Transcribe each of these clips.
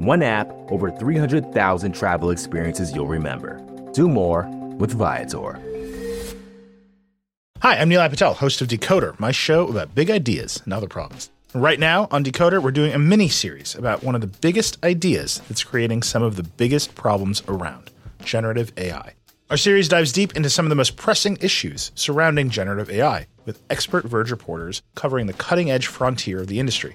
One app, over 300,000 travel experiences you'll remember. Do more with Viator. Hi, I'm Nilay Patel, host of Decoder, my show about big ideas and other problems. Right now on Decoder, we're doing a mini-series about one of the biggest ideas that's creating some of the biggest problems around, generative AI. Our series dives deep into some of the most pressing issues surrounding generative AI, with expert Verge reporters covering the cutting-edge frontier of the industry.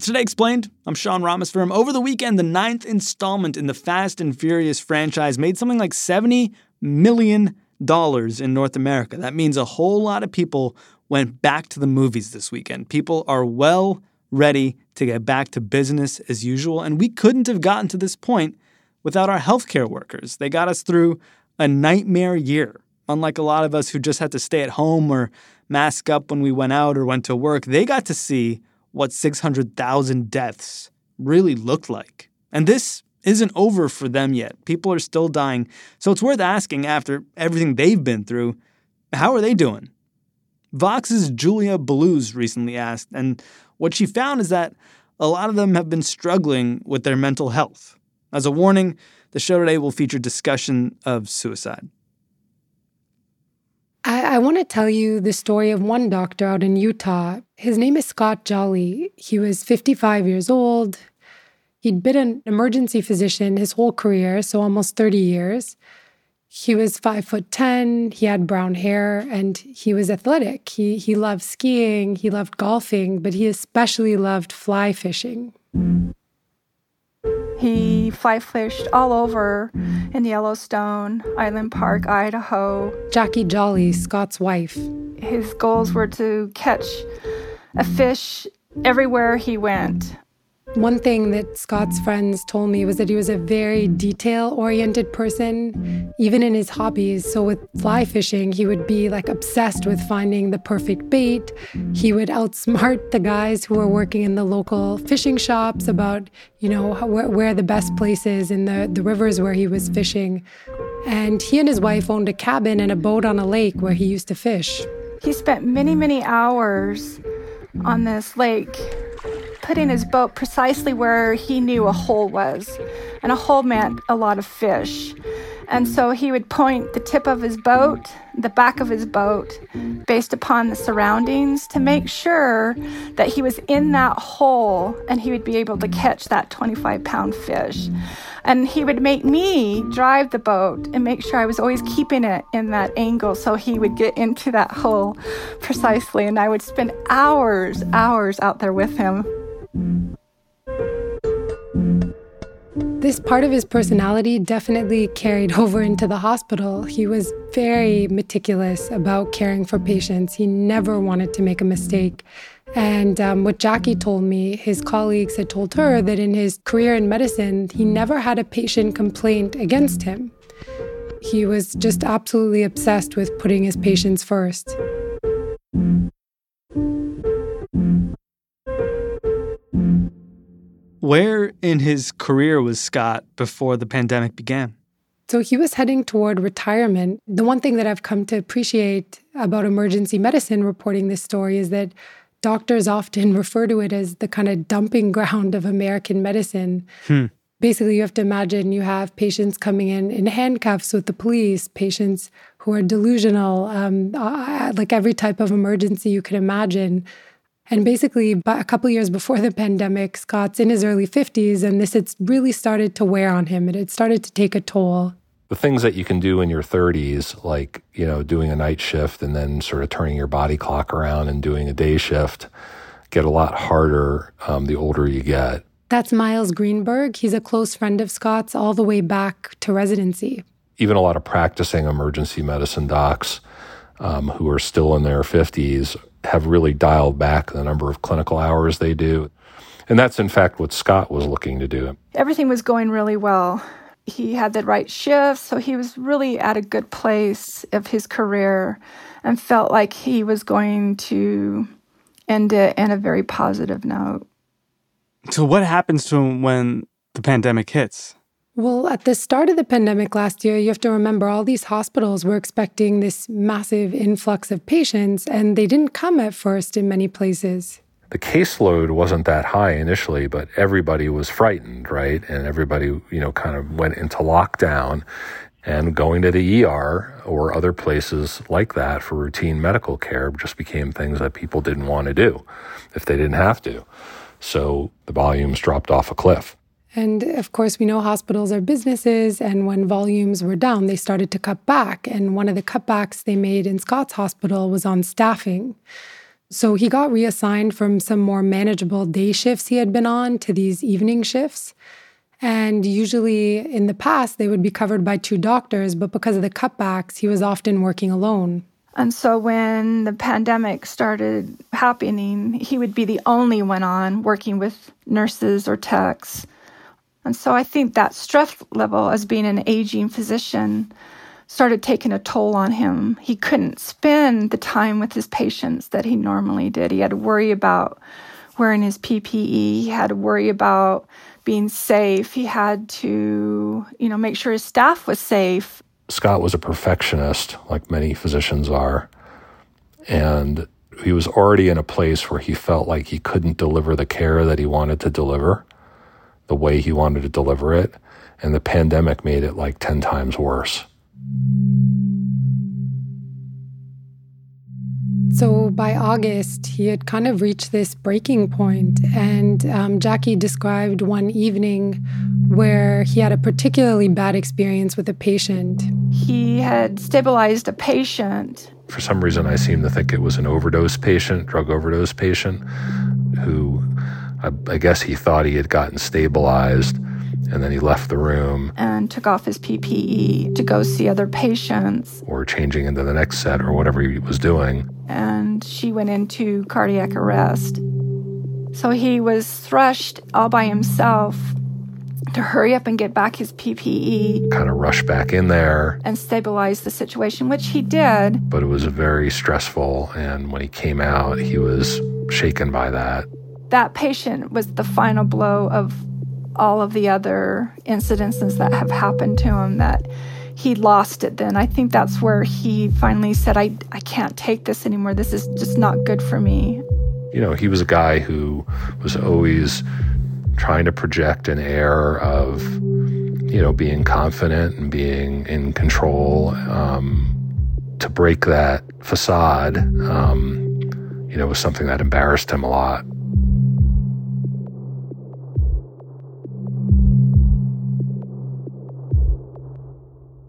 Today Explained, I'm Sean Ramos-Firm. Over the weekend, the ninth installment in the Fast and Furious franchise made something like $70 million in North America. That means a whole lot of people went back to the movies this weekend. People are well ready to get back to business as usual, and we couldn't have gotten to this point without our healthcare workers. They got us through a nightmare year. Unlike a lot of us who just had to stay at home or mask up when we went out or went to work, they got to see what 600,000 deaths really looked like. And this isn't over for them yet. People are still dying. So it's worth asking, after everything they've been through, how are they doing? Vox's Julia Belluz recently asked, and what she found is that a lot of them have been struggling with their mental health. As a warning, the show today will feature discussion of suicide. I want to tell you the story of one doctor out in Utah. His name is Scott Jolly. He was 55 years old. He'd been an emergency physician his whole career, so almost 30 years. He was 5'10". He had brown hair, and he was athletic. He loved skiing. He loved golfing, but he especially loved fly fishing. He fly fished all over in Yellowstone, Island Park, Idaho. Jackie Jolly, Scott's wife. His goals were to catch a fish everywhere he went. One thing that Scott's friends told me was that he was a very detail-oriented person, even in his hobbies. So with fly fishing, he would be obsessed with finding the perfect bait. He would outsmart the guys who were working in the local fishing shops about, where the best place is in the rivers where he was fishing. And he and his wife owned a cabin and a boat on a lake where he used to fish. He spent many, many hours on this lake, putting his boat precisely where he knew a hole was. And a hole meant a lot of fish. And so he would point the tip of his boat, the back of his boat, based upon the surroundings to make sure that he was in that hole and he would be able to catch that 25-pound fish. And he would make me drive the boat and make sure I was always keeping it in that angle so he would get into that hole precisely. And I would spend hours out there with him. This part of his personality definitely carried over into the hospital. He was very meticulous about caring for patients. He never wanted to make a mistake. And what Jackie told me, his colleagues had told her that in his career in medicine, he never had a patient complaint against him. He was just absolutely obsessed with putting his patients first. Where in his career was Scott before the pandemic began? So he was heading toward retirement. The one thing that I've come to appreciate about emergency medicine reporting this story is that doctors often refer to it as the kind of dumping ground of American medicine. Basically, you have to imagine you have patients coming in handcuffs with the police, patients who are delusional, like every type of emergency you can imagine. And basically, a couple years before the pandemic, Scott's in his early 50s, and this had really started to wear on him. It had started to take a toll. The things that you can do in your 30s, like, you know, doing a night shift and then sort of turning your body clock around and doing a day shift, get a lot harder the older you get. That's Miles Greenberg. He's a close friend of Scott's all the way back to residency. Even a lot of practicing emergency medicine docs who are still in their 50s have really dialed back the number of clinical hours they do. And that's, in fact, what Scott was looking to do. Everything was going really well. He had the right shifts, so he was really at a good place of his career and felt like he was going to end it on a very positive note. So what happens to him when the pandemic hits? Well, at the start of the pandemic last year, you have to remember all these hospitals were expecting this massive influx of patients, and they didn't come at first in many places. The caseload wasn't that high initially, but everybody was frightened, right? And everybody, you know, kind of went into lockdown and going to the ER or other places like that for routine medical care just became things that people didn't want to do if they didn't have to. So the volumes dropped off a cliff. And of course, we know hospitals are businesses, and when volumes were down, they started to cut back. And one of the cutbacks they made in Scott's hospital was on staffing. So he got reassigned from some more manageable day shifts he had been on to these evening shifts. And usually in the past, they would be covered by two doctors, but because of the cutbacks, he was often working alone. And so when the pandemic started happening, he would be the only one on working with nurses or techs. And so I think that stress level as being an aging physician started taking a toll on him. He couldn't spend the time with his patients that he normally did. He had to worry about wearing his PPE. He had to worry about being safe. He had to, you know, make sure his staff was safe. Scott was a perfectionist, like many physicians are, and he was already in a place where he felt like he couldn't deliver the care that he wanted to deliver the way he wanted to deliver it, and the pandemic made it like 10 times worse. So by August, he had kind of reached this breaking point, and Jackie described one evening where he had a particularly bad experience with a patient. He had stabilized a patient. For some reason, I seem to think it was an overdose patient, drug overdose patient, who I guess he thought he had gotten stabilized, and then he left the room. And took off his PPE to go see other patients. Or changing into the next set or whatever he was doing. And she went into cardiac arrest. So he was thrust all by himself to hurry up and get back his PPE. Kind of rush back in there. And stabilize the situation, which he did. But it was very stressful, and when he came out, he was shaken by that. That patient was the final blow of all of the other incidences that have happened to him, that he lost it then. I think that's where he finally said, I can't take this anymore. This is just not good for me. You know, he was a guy who was always trying to project an air of, you know, being confident and being in control. To break that facade, you know, was something that embarrassed him a lot.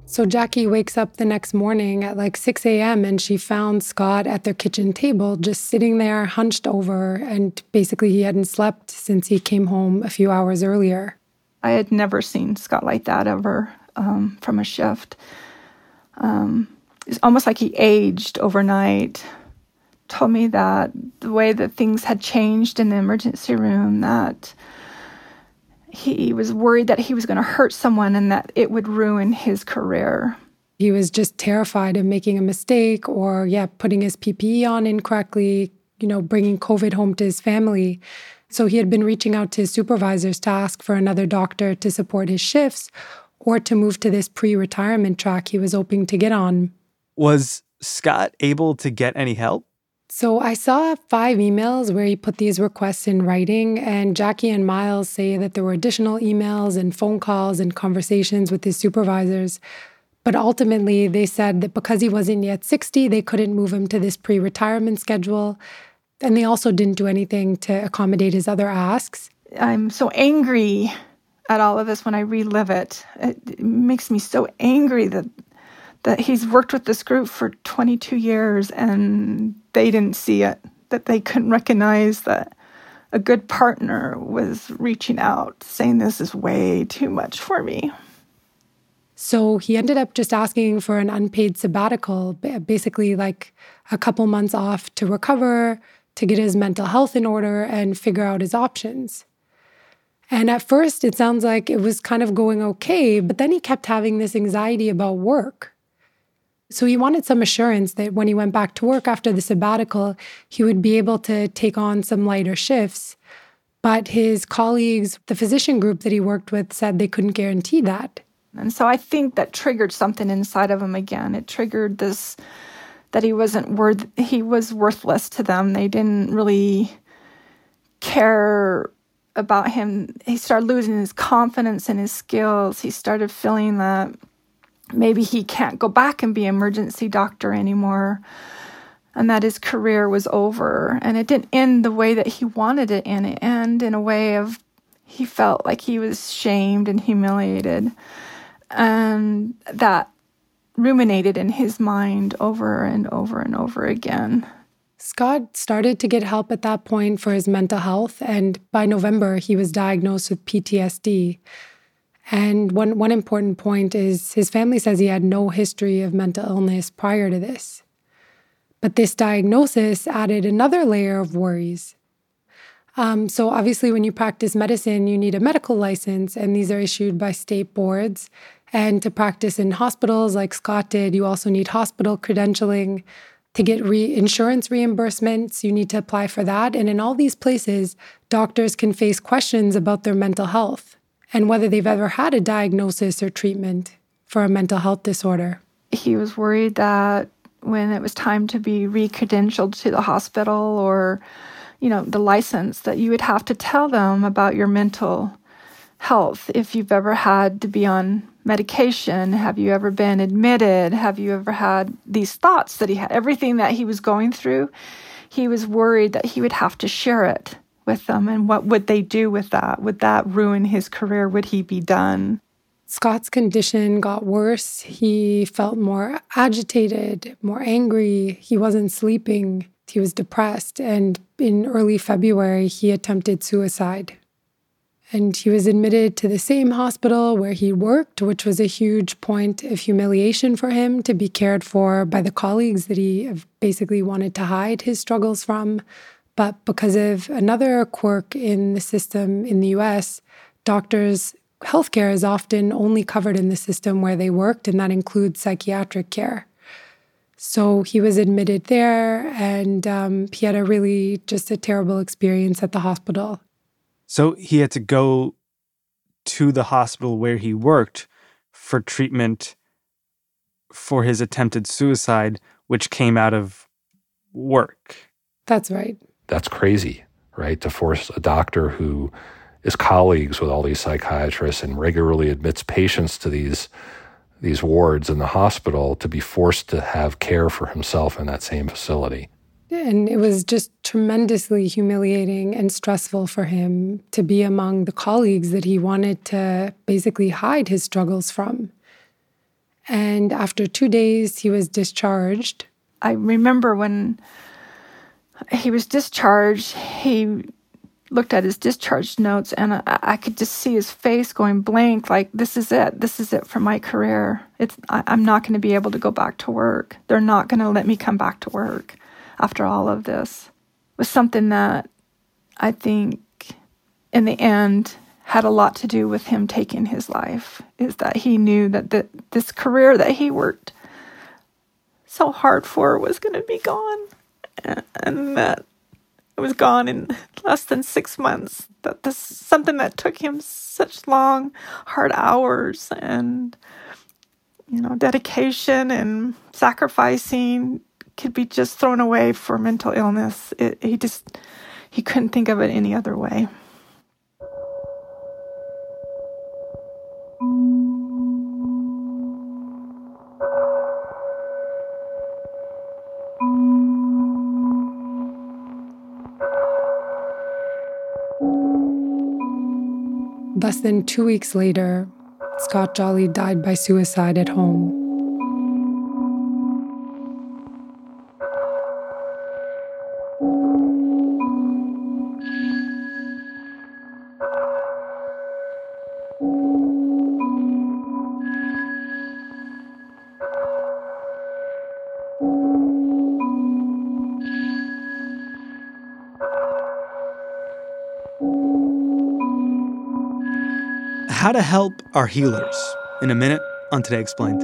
So Jackie wakes up the next morning at like 6 a.m. and she found Scott at their kitchen table just sitting there hunched over, and basically he hadn't slept since he came home a few hours earlier. I had never seen Scott like that ever from a shift. It's almost like he aged overnight. Told me that the way that things had changed in the emergency room, that he was worried that he was going to hurt someone and that it would ruin his career. He was just terrified of making a mistake or, putting his PPE on incorrectly, you know, bringing COVID home to his family. So he had been reaching out to his supervisors to ask for another doctor to support his shifts or to move to this pre-retirement track he was hoping to get on. Was Scott able to get any help? So I saw 5 emails where he put these requests in writing, and Jackie and Miles say that there were additional emails and phone calls and conversations with his supervisors. But ultimately, they said that because he wasn't yet 60, they couldn't move him to this pre-retirement schedule. And they also didn't do anything to accommodate his other asks. I'm so angry at all of this when I relive it. It makes me so angry that he's worked with this group for 22 years and they didn't see it, that they couldn't recognize that a good partner was reaching out, saying this is way too much for me. So he ended up just asking for an unpaid sabbatical, basically like a couple months off to recover, to get his mental health in order and figure out his options. And at first, it sounds like it was kind of going okay, but then he kept having this anxiety about work. So he wanted some assurance that when he went back to work after the sabbatical, he would be able to take on some lighter shifts. But his colleagues, the physician group that he worked with, said they couldn't guarantee that. And so I think that triggered something inside of him again. It triggered this, that he was worthless to them. They didn't really care about him. He started losing his confidence in his skills. He started feeling that maybe he can't go back and be an emergency doctor anymore, and that his career was over. And it didn't end the way that he wanted it in. It ended in a way of he felt like he was shamed and humiliated, and that ruminated in his mind over and over and over again. Scott started to get help at that point for his mental health, and by November, he was diagnosed with PTSD. And one important point is his family says he had no history of mental illness prior to this. But this diagnosis added another layer of worries. So obviously, when you practice medicine, you need a medical license, and these are issued by state boards. And to practice in hospitals like Scott did, you also need hospital credentialing. To get insurance reimbursements, you need to apply for that. And in all these places, doctors can face questions about their mental health and whether they've ever had a diagnosis or treatment for a mental health disorder. He was worried that when it was time to be re-credentialed to the hospital or, the license, that you would have to tell them about your mental health, if you've ever had to be on medication, have you ever been admitted, have you ever had these thoughts that he had, everything that he was going through. He was worried that he would have to share it with them, and what would they do with that? Would that ruin his career? Would he be done? Scott's condition got worse. He felt more agitated, more angry. He wasn't sleeping. He was depressed, and in early February, he attempted suicide. And he was admitted to the same hospital where he worked, which was a huge point of humiliation for him to be cared for by the colleagues that he basically wanted to hide his struggles from. But because of another quirk in the system in the U.S., doctors' healthcare is often only covered in the system where they worked, and that includes psychiatric care. So he was admitted there, and he had a terrible experience at the hospital. So he had to go to the hospital where he worked for treatment for his attempted suicide, which came out of work. That's right. That's crazy, right? To force a doctor who is colleagues with all these psychiatrists and regularly admits patients to these wards in the hospital to be forced to have care for himself in that same facility. And it was just tremendously humiliating and stressful for him to be among the colleagues that he wanted to basically hide his struggles from. And after 2 days, he was discharged. I remember when he was discharged, he looked at his discharge notes, and I could just see his face going blank, like, this is it for my career. I'm not going to be able to go back to work. They're not going to let me come back to work. After all of this, was something that I think in the end had a lot to do with him taking his life, is that he knew that this career that he worked so hard for was going to be gone, and that it was gone in less than 6 months, that this is something that took him such long, hard hours and, dedication and sacrificing could be just thrown away for mental illness. He couldn't think of it any other way. Less than 2 weeks later, Scott Jolly died by suicide at home. How to help our healers, in a minute on Today Explained.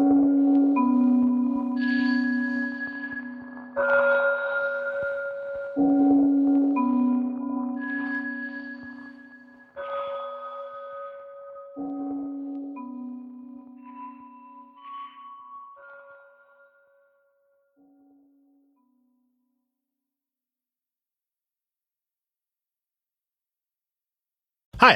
Hi,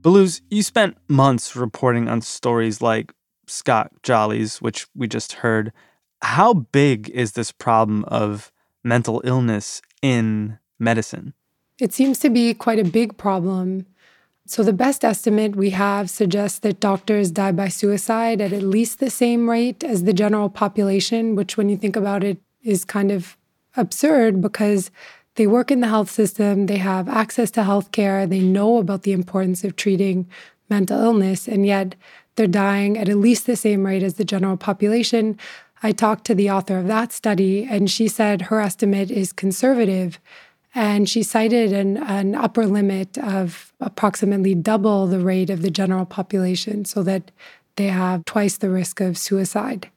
Belluz, you spent months reporting on stories like Scott Jolly's, which we just heard. How big is this problem of mental illness in medicine? It seems to be quite a big problem. So the best estimate we have suggests that doctors die by suicide at least the same rate as the general population, which when you think about it is kind of absurd because they work in the health system, they have access to healthcare, they know about the importance of treating mental illness, and yet they're dying at least the same rate as the general population. I talked to the author of that study, and she said her estimate is conservative, and she cited an upper limit of approximately double the rate of the general population so that they have twice the risk of suicide.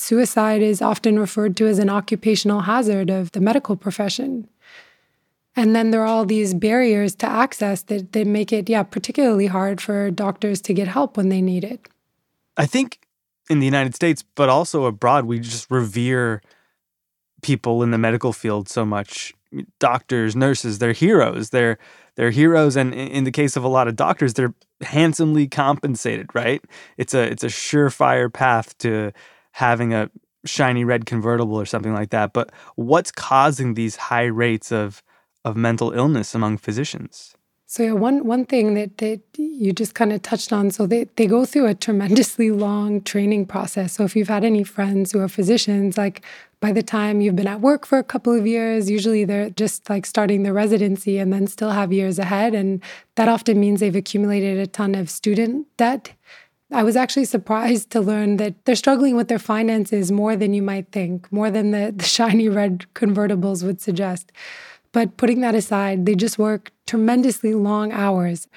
Suicide is often referred to as an occupational hazard of the medical profession. And then there are all these barriers to access that make it, particularly hard for doctors to get help when they need it. I think in the United States, but also abroad, we just revere people in the medical field so much. Doctors, nurses, they're heroes. They're heroes, and in the case of a lot of doctors, they're handsomely compensated, right? It's a surefire path to having a shiny red convertible or something like that. But what's causing these high rates of mental illness among physicians? So one thing that you just kind of touched on, so they go through a tremendously long training process. So if you've had any friends who are physicians, like by the time you've been at work for a couple of years, usually they're just like starting their residency and then still have years ahead. And that often means they've accumulated a ton of student debt. I was actually surprised to learn that they're struggling with their finances more than you might think, more than the shiny red convertibles would suggest. But putting that aside, they just work tremendously long hours.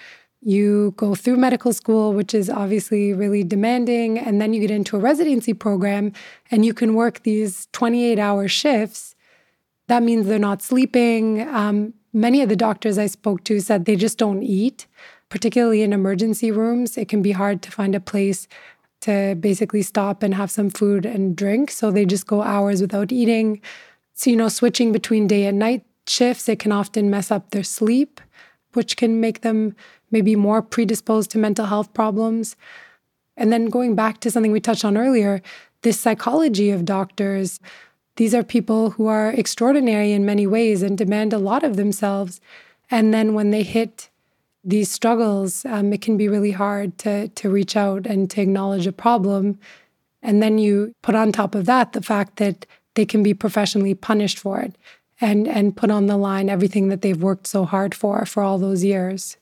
You go through medical school, which is obviously really demanding, and then you get into a residency program, and you can work these 28-hour shifts. That means they're not sleeping. Many of the doctors I spoke to said they just don't eat. Particularly in emergency rooms, it can be hard to find a place to basically stop and have some food and drink. So they just go hours without eating. So, switching between day and night shifts, it can often mess up their sleep, which can make them maybe more predisposed to mental health problems. And then going back to something we touched on earlier, this psychology of doctors, these are people who are extraordinary in many ways and demand a lot of themselves. And then when they hit these struggles, it can be really hard to reach out and to acknowledge a problem. And then you put on top of that the fact that they can be professionally punished for it and put on the line everything that they've worked so hard for all those years.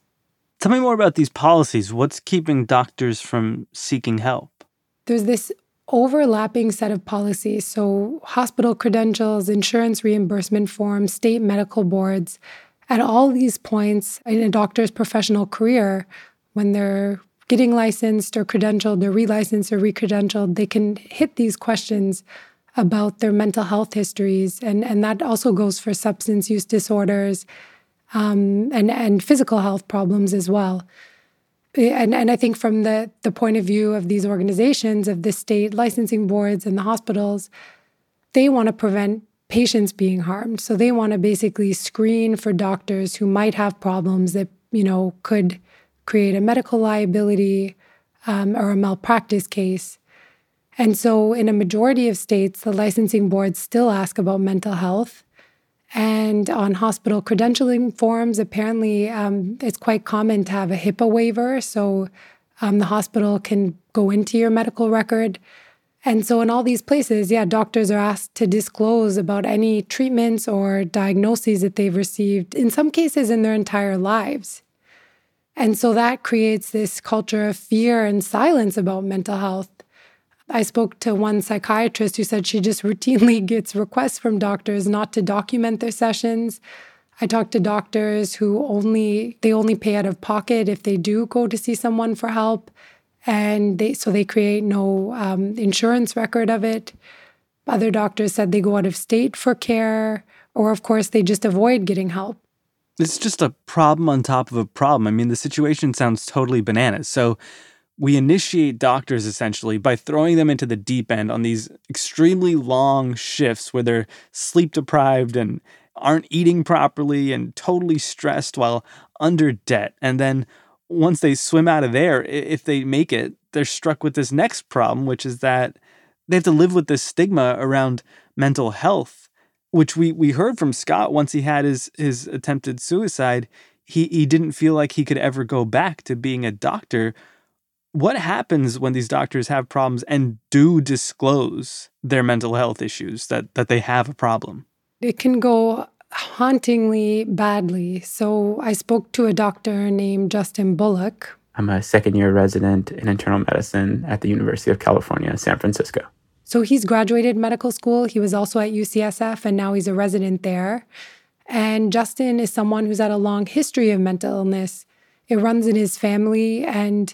Tell me more about these policies. What's keeping doctors from seeking help? There's this overlapping set of policies. So hospital credentials, insurance reimbursement forms, state medical boards. at all these points in a doctor's professional career, when they're getting licensed or credentialed or relicensed or recredentialed, they can hit these questions about their mental health histories. And that also goes for substance use disorders and physical health problems as well. And I think from the point of view of these organizations, of the state licensing boards and the hospitals, they want to prevent patients being harmed. So they want to basically screen for doctors who might have problems that, you know, could create a medical liability or a malpractice case. And so in a majority of states, the licensing boards still ask about mental health. And on hospital credentialing forms, apparently it's quite common to have a HIPAA waiver. So the hospital can go into your medical record. And so in all these places, yeah, doctors are asked to disclose about any treatments or diagnoses that they've received, in some cases in their entire lives. And so that creates this culture of fear and silence about mental health. I spoke to one psychiatrist who said she just routinely gets requests from doctors not to document their sessions. I talked to doctors who only pay out of pocket if they do go to see someone for help, and they create no insurance record of it. Other doctors said they go out of state for care, or of course they just avoid getting help. It's just a problem on top of a problem. I mean, the situation sounds totally bananas. So we initiate doctors essentially by throwing them into the deep end on these extremely long shifts where they're sleep deprived and aren't eating properly and totally stressed while under debt. And then once they swim out of there, if they make it, they're struck with this next problem, which is that they have to live with this stigma around mental health, which we heard from Scott once he had his attempted suicide. He didn't feel like he could ever go back to being a doctor. What happens when these doctors have problems and do disclose their mental health issues, that they have a problem? It can go hauntingly badly. So I spoke to a doctor named Justin Bullock. I'm a second-year resident in internal medicine at the University of California, San Francisco. So he's graduated medical school. He was also at UCSF, and now he's a resident there. And Justin is someone who's had a long history of mental illness. It runs in his family, and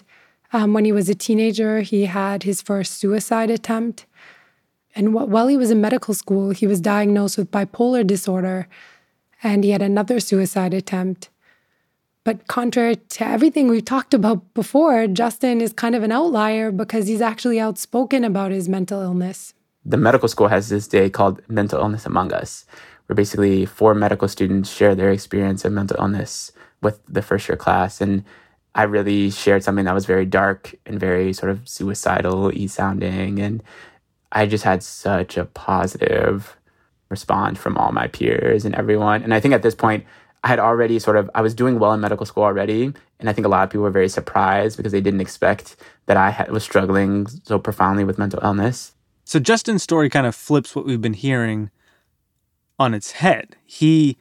when he was a teenager, he had his first suicide attempt. And while he was in medical school, he was diagnosed with bipolar disorder, and he had another suicide attempt. But contrary to everything we've talked about before, Justin is kind of an outlier because he's actually outspoken about his mental illness. The medical school has this day called Mental Illness Among Us, where basically 4 medical students share their experience of mental illness with the first-year class. And I really shared something that was very dark and very sort of suicidal-y sounding. And I just had such a positive response from all my peers and everyone. And I think at this point, I was doing well in medical school already. And I think a lot of people were very surprised because they didn't expect that I was struggling so profoundly with mental illness. So Justin's story kind of flips what we've been hearing on its head. He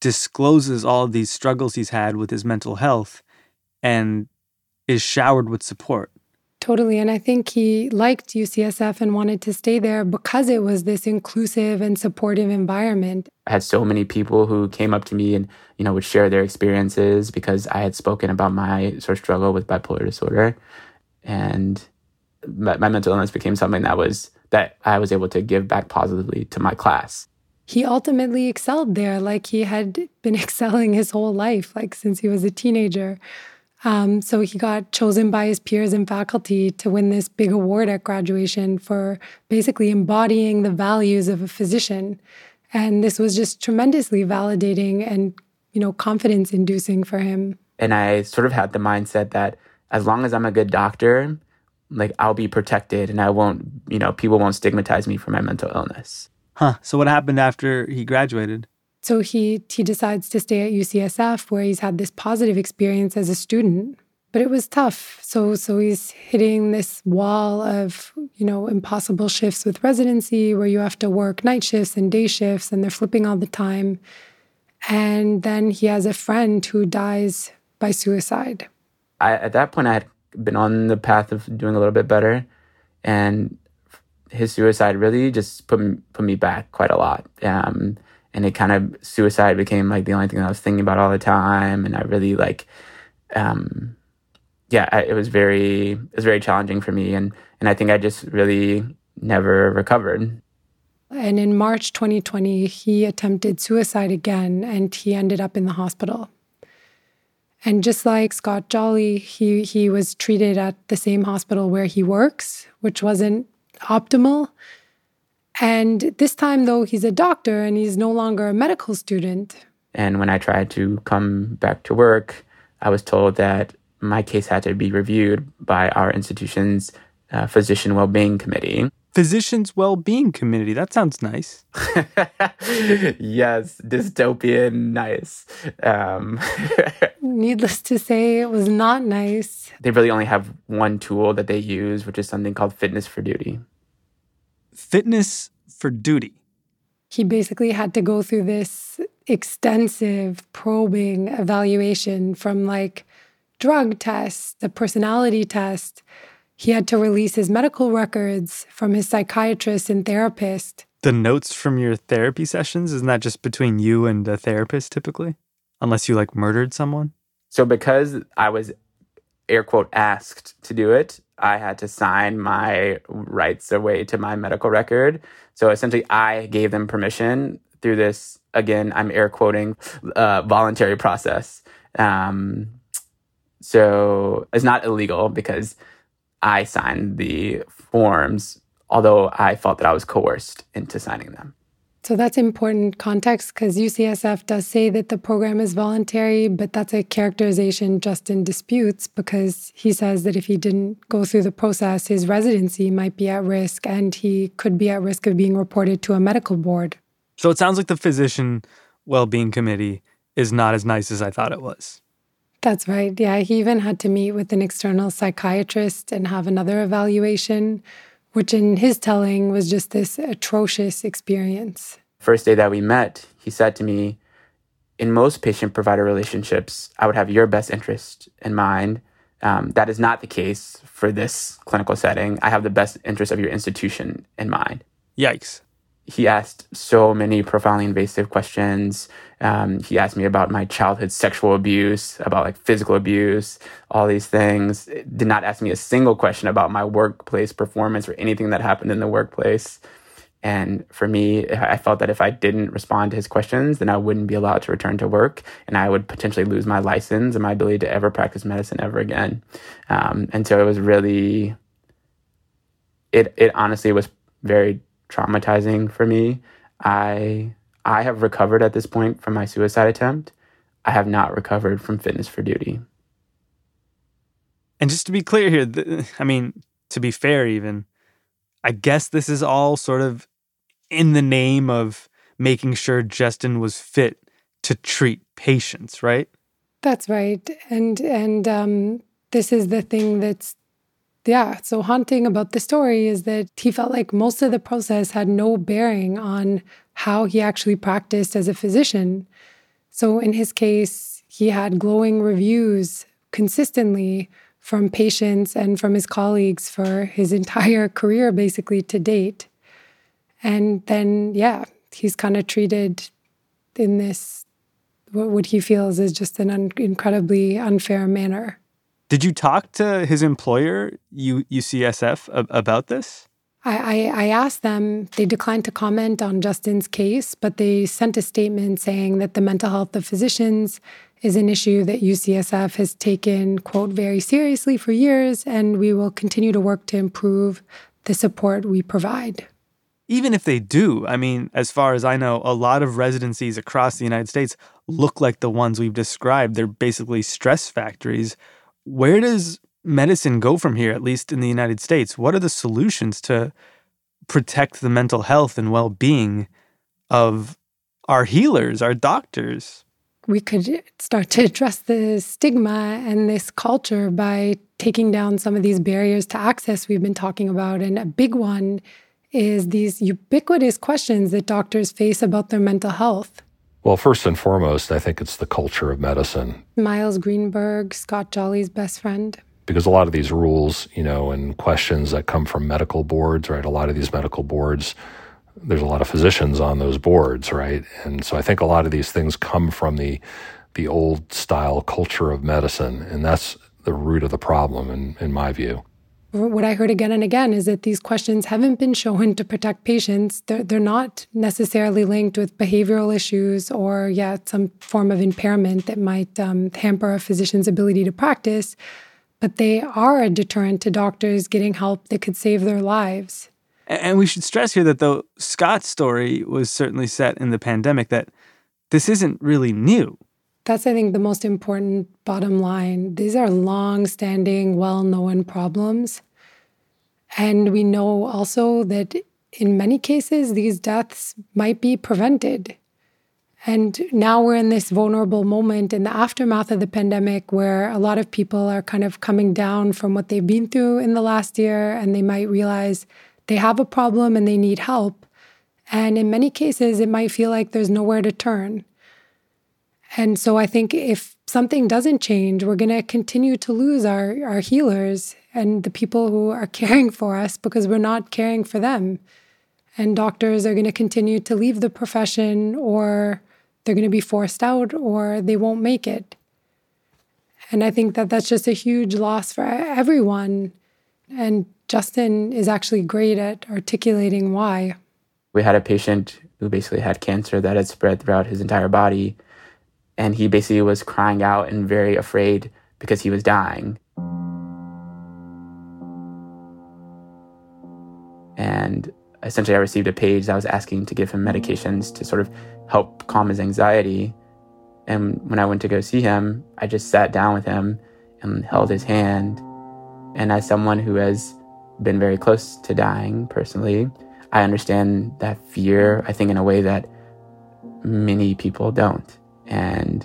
discloses all of these struggles he's had with his mental health and is showered with support. Totally. And I think he liked UCSF and wanted to stay there because it was this inclusive and supportive environment. I had so many people who came up to me and, you know, would share their experiences because I had spoken about my sort of struggle with bipolar disorder. And my mental illness became something that I was able to give back positively to my class. He ultimately excelled there, like he had been excelling his whole life, like since he was a teenager. So he got chosen by his peers and faculty to win this big award at graduation for basically embodying the values of a physician. And this was just tremendously validating and, you know, confidence-inducing for him. And I sort of had the mindset that as long as I'm a good doctor, like, I'll be protected and I won't, you know, people won't stigmatize me for my mental illness. Huh. So what happened after he graduated? So he decides to stay at UCSF where he's had this positive experience as a student. But it was tough. So he's hitting this wall of, you know, impossible shifts with residency where you have to work night shifts and day shifts and they're flipping all the time. And then he has a friend who dies by suicide. At that point, I had been on the path of doing a little bit better, and his suicide really just put me back quite a lot. And it kind of, suicide became like the only thing that I was thinking about all the time. And I really like, it was very challenging for me. And I think I just really never recovered. And in March 2020, he attempted suicide again, and he ended up in the hospital. And just like Scott Jolly, he was treated at the same hospital where he works, which wasn't optimal. And this time, though, he's a doctor and he's no longer a medical student. And when I tried to come back to work, I was told that my case had to be reviewed by our institution's physician well-being committee. Physicians well-being committee. That sounds nice. Yes, dystopian nice. Needless to say, it was not nice. They really only have one tool that they use, which is something called Fitness for Duty. Fitness for Duty. He basically had to go through this extensive probing evaluation from like drug tests, the personality test. He had to release his medical records from his psychiatrist and therapist. The notes from your therapy sessions, isn't that just between you and the therapist typically? Unless you like murdered someone? So because I was, air quote, asked to do it, I had to sign my rights away to my medical record. So essentially I gave them permission through this, again, I'm air quoting, voluntary process. So it's not illegal because I signed the forms, although I felt that I was coerced into signing them. So that's important context because UCSF does say that the program is voluntary, but that's a characterization Justin disputes because he says that if he didn't go through the process, his residency might be at risk and he could be at risk of being reported to a medical board. So it sounds like the physician well-being committee is not as nice as I thought it was. That's right. Yeah, he even had to meet with an external psychiatrist and have another evaluation, which in his telling was just this atrocious experience. First day that we met, he said to me, in most patient-provider relationships, I would have your best interest in mind. That is not the case for this clinical setting. I have the best interest of your institution in mind. Yikes. He asked so many profoundly invasive questions. He asked me about my childhood sexual abuse, about like physical abuse, all these things. It did not ask me a single question about my workplace performance or anything that happened in the workplace. And for me, I felt that if I didn't respond to his questions, then I wouldn't be allowed to return to work and I would potentially lose my license and my ability to ever practice medicine ever again. And so it was really, it honestly was very traumatizing for me. I have recovered at this point from my suicide attempt. I have not recovered from Fitness for Duty. And just to be clear here, to be fair even, I guess this is all sort of in the name of making sure Justin was fit to treat patients, right? That's right. And this is the thing that's so haunting about the story is that he felt like most of the process had no bearing on how he actually practiced as a physician. So in his case, he had glowing reviews consistently from patients and from his colleagues for his entire career, basically, to date. And then, he's kind of treated in this, what he feels is just an incredibly unfair manner. Did you talk to his employer, UCSF, about this? I asked them. They declined to comment on Justin's case, but they sent a statement saying that the mental health of physicians is an issue that UCSF has taken, quote, very seriously for years, and we will continue to work to improve the support we provide. Even if they do, as far as I know, a lot of residencies across the United States look like the ones we've described. They're basically stress factories. Where does medicine go from here, at least in the United States? What are the solutions to protect the mental health and well-being of our healers, our doctors? We could start to address the stigma and this culture by taking down some of these barriers to access we've been talking about. And a big one is these ubiquitous questions that doctors face about their mental health. Well, first and foremost, I think it's the culture of medicine. Miles Greenberg, Scott Jolly's best friend. Because a lot of these rules, and questions that come from medical boards, right? A lot of these medical boards there's a lot of physicians on those boards, right? And so I think a lot of these things come from the old style culture of medicine, and that's the root of the problem in my view. What I heard again and again is that these questions haven't been shown to protect patients. They're not necessarily linked with behavioral issues or some form of impairment that might hamper a physician's ability to practice, but they are a deterrent to doctors getting help that could save their lives. And we should stress here that though Scott's story was certainly set in the pandemic, that this isn't really new. That's, I think, the most important bottom line. These are long-standing, well-known problems. And we know also that in many cases, these deaths might be prevented. And now we're in this vulnerable moment in the aftermath of the pandemic where a lot of people are kind of coming down from what they've been through in the last year, and they might realize they have a problem and they need help. And in many cases, it might feel like there's nowhere to turn. And so I think if something doesn't change, we're going to continue to lose our healers and the people who are caring for us because we're not caring for them. And doctors are going to continue to leave the profession, or they're going to be forced out, or they won't make it. And I think that that's just a huge loss for everyone. And Justin is actually great at articulating why. We had a patient who basically had cancer that had spread throughout his entire body. And he basically was crying out and very afraid because he was dying. And essentially I received a page that was asking to give him medications to sort of help calm his anxiety. And when I went to go see him, I just sat down with him and held his hand. And as someone who has been very close to dying personally, I understand that fear, I think, in a way that many people don't. And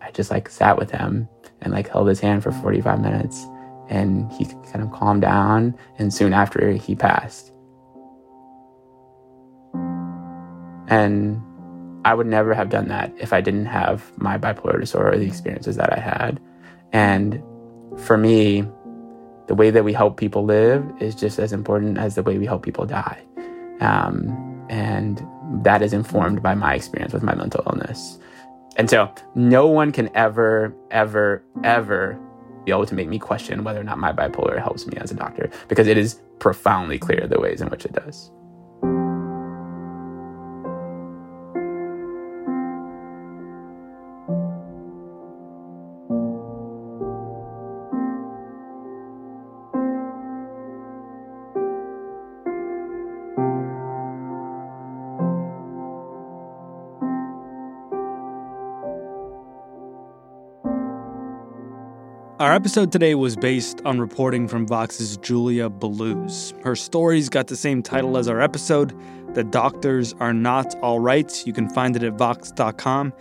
I just sat with him and held his hand for 45 minutes, and he kind of calmed down, and soon after he passed. And I would never have done that if I didn't have my bipolar disorder or the experiences that I had. And for me, the way that we help people live is just as important as the way we help people die. And that is informed by my experience with my mental illness. And so no one can ever, ever, ever be able to make me question whether or not my bipolar helps me as a doctor, because it is profoundly clear the ways in which it does. Our episode today was based on reporting from Vox's Julia Belluz. Her stories got the same title as our episode, The Doctors Are Not All Right. You can find it at vox.com.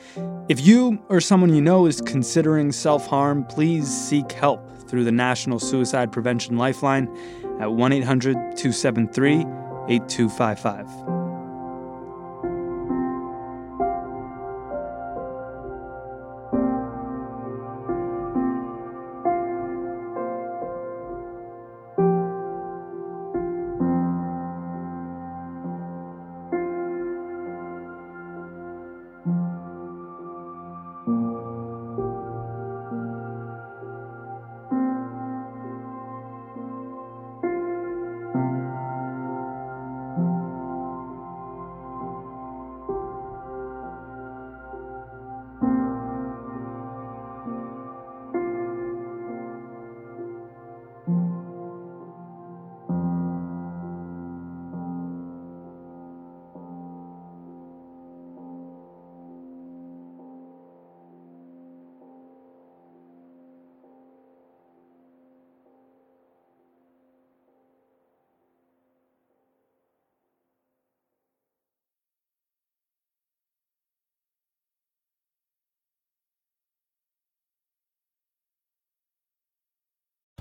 If you or someone you know is considering self-harm, please seek help through the National Suicide Prevention Lifeline at 1-800-273-8255.